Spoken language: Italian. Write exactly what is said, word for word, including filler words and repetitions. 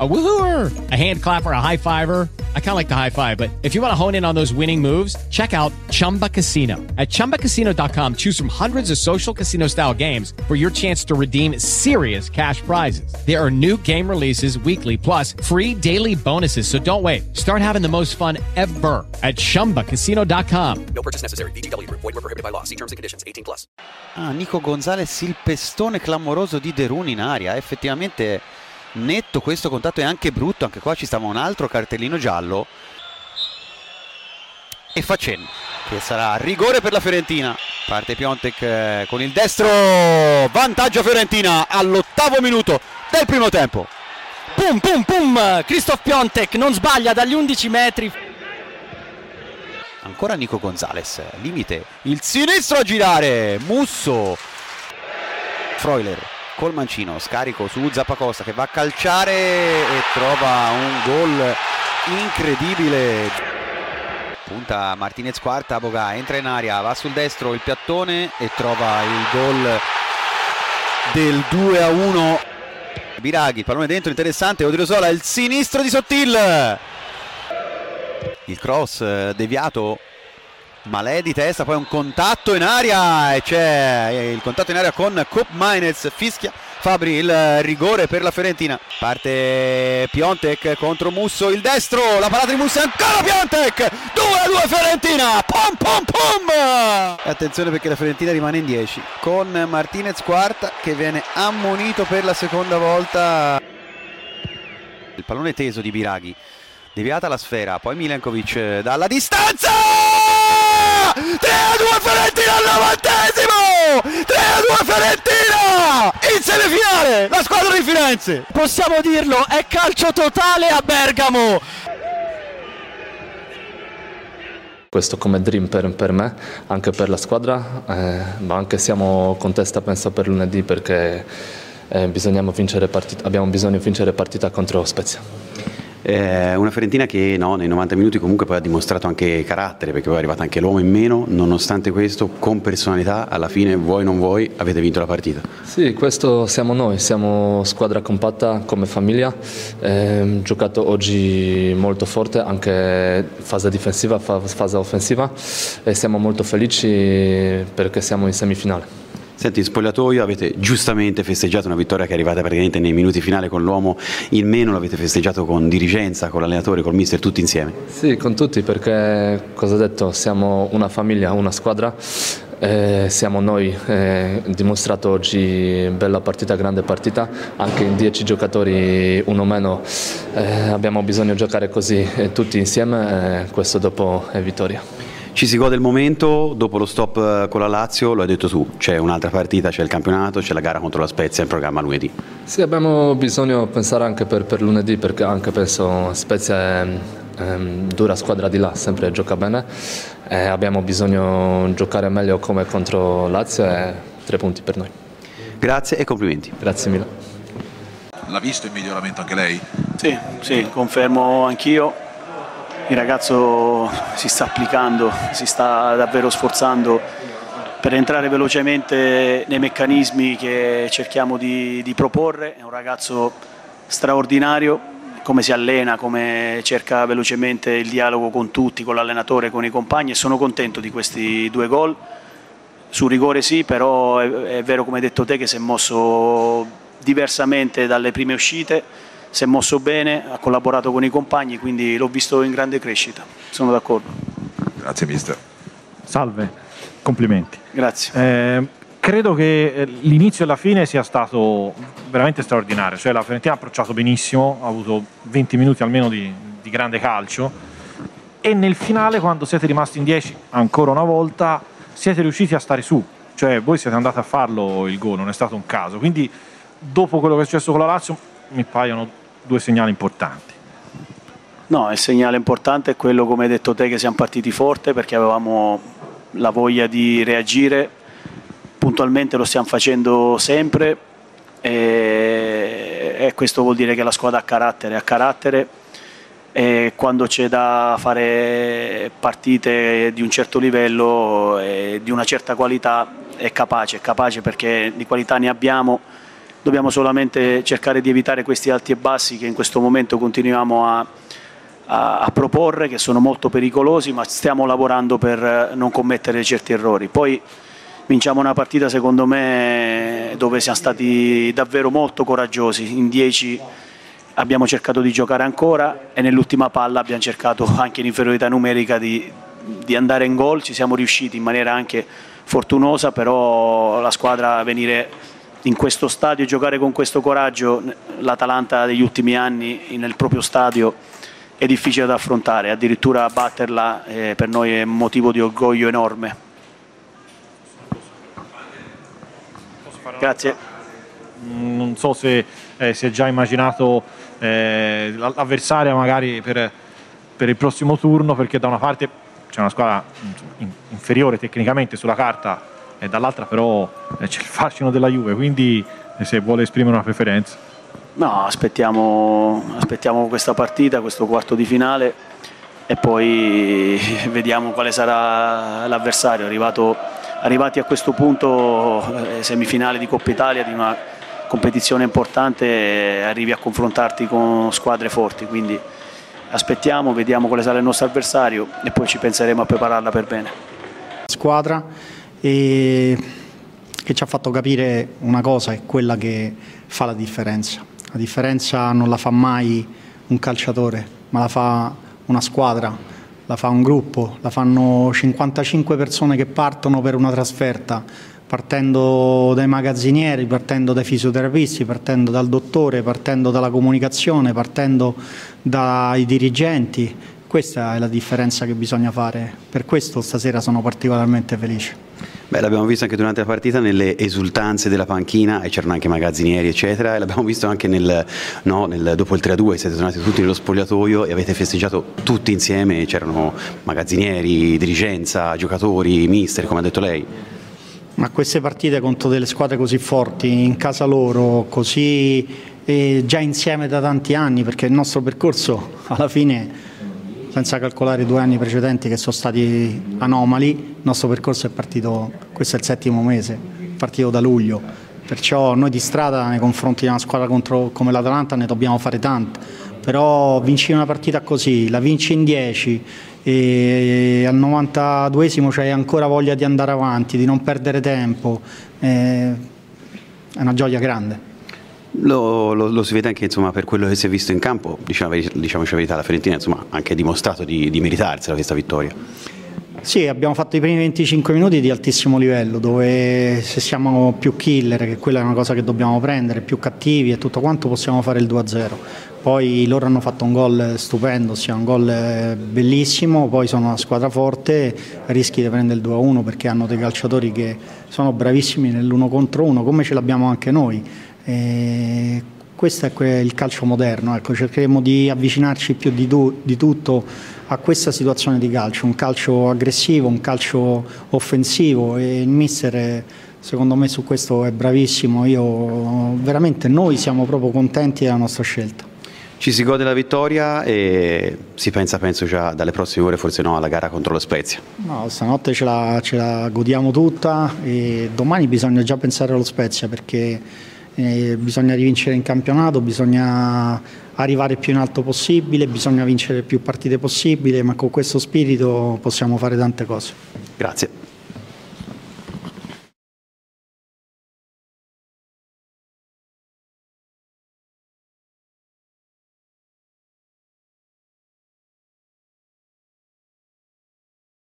A woohooer, a hand clapper, a high fiver. I kind of like the high five, but if you want to hone in on those winning moves, check out Chumba Casino. At chumba casino dot com, choose from hundreds of social casino style games for your chance to redeem serious cash prizes. There are new game releases weekly, plus free daily bonuses. So don't wait. Start having the most fun ever at chumba casino dot com. No purchase necessary. V G W Group. Void where prohibited by law. See terms and conditions. eighteen plus. Ah, Nico Gonzalez, il pestone clamoroso di Derun in aria. Effettivamente netto questo contatto è anche brutto, anche qua ci stava un altro cartellino giallo e Facen, che sarà rigore per la Fiorentina. Parte Piontek con il destro, vantaggio Fiorentina all'ottavo minuto del primo tempo. Pum pum pum, Krzysztof Piątek non sbaglia dagli undici metri. Ancora Nico Gonzalez, limite, il sinistro a girare, Musso, Freuler col mancino, scarico su Zappacosta che va a calciare e trova un gol incredibile. Punta Martinez Quarta, Bogà entra in aria, va sul destro il piattone e trova il gol del due a uno. Biraghi, il pallone dentro, interessante, Odriozola, il sinistro di Sottil, il cross deviato, Malè di testa, poi un contatto in aria e c'è il contatto in aria con Kop Mainz, fischia Fabri il rigore per la Fiorentina. Parte Piontek contro Musso, il destro, la parata di Musso, ancora Piontek, due a due Fiorentina, pom pom pom. Attenzione perché la Fiorentina rimane in dieci con Martinez Quarta che viene ammonito per la seconda volta. Il pallone teso di Biraghi, deviata la sfera, poi Milankovic dalla distanza, tre a due Fiorentina al novantesimo, tre a due Fiorentina in semifinale, la squadra di Firenze, possiamo dirlo, è calcio totale a Bergamo. Questo come dream per, per me, anche per la squadra, eh, ma anche siamo con testa penso per lunedì, perché eh, vincere partita, abbiamo bisogno di vincere partita contro Spezia. Eh, una Fiorentina che no, nei novanta minuti comunque poi ha dimostrato anche carattere, perché poi è arrivata anche l'uomo in meno, nonostante questo con personalità alla fine vuoi non vuoi avete vinto la partita. Sì, questo siamo noi, siamo squadra compatta come famiglia, eh, giocato oggi molto forte anche fase difensiva, fase offensiva, e siamo molto felici perché siamo in semifinale. Senti, in spogliatoio avete giustamente festeggiato una vittoria che è arrivata praticamente nei minuti finali con l'uomo in meno, l'avete festeggiato con dirigenza, con l'allenatore, col mister, tutti insieme? Sì, con tutti, perché, cosa ho detto, siamo una famiglia, una squadra, eh, siamo noi, eh, dimostrato oggi bella partita, grande partita, anche in dieci giocatori, uno meno, eh, abbiamo bisogno di giocare così eh, tutti insieme, eh, questo dopo è vittoria. Ci si gode il momento, dopo lo stop con la Lazio, lo hai detto tu, c'è un'altra partita, c'è il campionato, c'è la gara contro la Spezia in programma lunedì. Sì, abbiamo bisogno di pensare anche per, per lunedì, perché anche penso Spezia è, è dura squadra di là, sempre gioca bene, e abbiamo bisogno di giocare meglio come contro Lazio e tre punti per noi. Grazie e complimenti. Grazie mille. L'ha visto il miglioramento anche lei? Sì, sì, confermo anch'io. Il ragazzo si sta applicando, si sta davvero sforzando per entrare velocemente nei meccanismi che cerchiamo di, di proporre. È un ragazzo straordinario, come si allena, come cerca velocemente il dialogo con tutti, con l'allenatore, con i compagni, e sono contento di questi due gol. Sul rigore sì, però è, è vero come hai detto te che si è mosso diversamente dalle prime uscite. Si è mosso bene, ha collaborato con i compagni, quindi l'ho visto in grande crescita, sono d'accordo. Grazie mister. Salve, complimenti. Grazie. Eh, credo che l'inizio e la fine sia stato veramente straordinario, cioè la Fiorentina ha approcciato benissimo, ha avuto venti minuti almeno di, di grande calcio, e nel finale, quando siete rimasti in dieci ancora una volta, siete riusciti a stare su, cioè voi siete andati a farlo il gol, non è stato un caso. Quindi dopo quello che è successo con la Lazio mi paiono due segnali importanti. No, il segnale importante è quello, come hai detto te, che siamo partiti forte perché avevamo la voglia di reagire, puntualmente lo stiamo facendo sempre e, e questo vuol dire che la squadra ha carattere, ha carattere e quando c'è da fare partite di un certo livello e di una certa qualità è capace, è capace perché di qualità ne abbiamo. Dobbiamo solamente cercare di evitare questi alti e bassi che in questo momento continuiamo a, a, a proporre, che sono molto pericolosi, ma stiamo lavorando per non commettere certi errori. Poi vinciamo una partita, secondo me, dove siamo stati davvero molto coraggiosi. In dieci abbiamo cercato di giocare ancora e nell'ultima palla abbiamo cercato anche in inferiorità numerica di, di andare in gol. Ci siamo riusciti in maniera anche fortunosa, però la squadra venire... in questo stadio, giocare con questo coraggio, l'Atalanta degli ultimi anni nel proprio stadio è difficile da affrontare, addirittura batterla eh, per noi è un motivo di orgoglio enorme. Grazie. Non so se eh, si è già immaginato eh, l'avversaria magari per, per il prossimo turno, perché da una parte c'è una squadra inferiore tecnicamente sulla carta, e dall'altra però c'è il fascino della Juve, quindi se vuole esprimere una preferenza. No, aspettiamo, aspettiamo questa partita, questo quarto di finale e poi vediamo quale sarà l'avversario. Arrivati a questo punto, semifinale di Coppa Italia, di una competizione importante, arrivi a confrontarti con squadre forti, quindi aspettiamo, vediamo quale sarà il nostro avversario e poi ci penseremo a prepararla per bene. Squadra e che ci ha fatto capire una cosa, è quella che fa la differenza. La differenza non la fa mai un calciatore, ma la fa una squadra, la fa un gruppo, la fanno cinquantacinque persone che partono per una trasferta, partendo dai magazzinieri, partendo dai fisioterapisti, partendo dal dottore, partendo dalla comunicazione, partendo dai dirigenti. Questa è la differenza che bisogna fare, per questo stasera sono particolarmente felice. Beh, l'abbiamo visto anche durante la partita nelle esultanze della panchina, e c'erano anche magazzinieri eccetera, e l'abbiamo visto anche nel, no, nel, dopo il tre a due, siete tornati tutti nello spogliatoio e avete festeggiato tutti insieme, c'erano magazzinieri, dirigenza, giocatori, mister, come ha detto lei. Ma queste partite contro delle squadre così forti, in casa loro, così eh, già insieme da tanti anni, perché il nostro percorso alla fine... senza calcolare i due anni precedenti che sono stati anomali, il nostro percorso è partito, questo è il settimo mese, è partito da luglio, perciò noi di strada nei confronti di una squadra contro, come l'Atalanta ne dobbiamo fare tante, però vinci una partita così, la vinci in dieci e al novantaduesimo c'hai ancora voglia di andare avanti, di non perdere tempo, è una gioia grande. Lo, lo, lo si vede anche, insomma, per quello che si è visto in campo, diciamo, diciamoci la verità, la Fiorentina, insomma, ha anche dimostrato di, di meritarsela questa vittoria. Sì, abbiamo fatto i primi venticinque minuti di altissimo livello, dove se siamo più killer, che quella è una cosa che dobbiamo prendere, più cattivi e tutto quanto, possiamo fare il due a zero. Poi loro hanno fatto un gol stupendo, sia un gol bellissimo, poi sono una squadra forte, rischi di prendere il due a uno perché hanno dei calciatori che sono bravissimi nell'uno contro uno, come ce l'abbiamo anche noi. E questo è il calcio moderno, ecco, cercheremo di avvicinarci più di, tu, di tutto a questa situazione di calcio, un calcio aggressivo, un calcio offensivo, e il mister secondo me su questo è bravissimo. Io veramente, noi siamo proprio contenti della nostra scelta. Ci si gode la vittoria e si pensa, penso già dalle prossime ore, forse no, alla gara contro lo Spezia. No, stanotte ce la, ce la godiamo tutta e domani bisogna già pensare allo Spezia, perché Eh, bisogna rivincere in campionato, bisogna arrivare più in alto possibile, bisogna vincere più partite possibile, ma con questo spirito possiamo fare tante cose. Grazie.